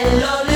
Bello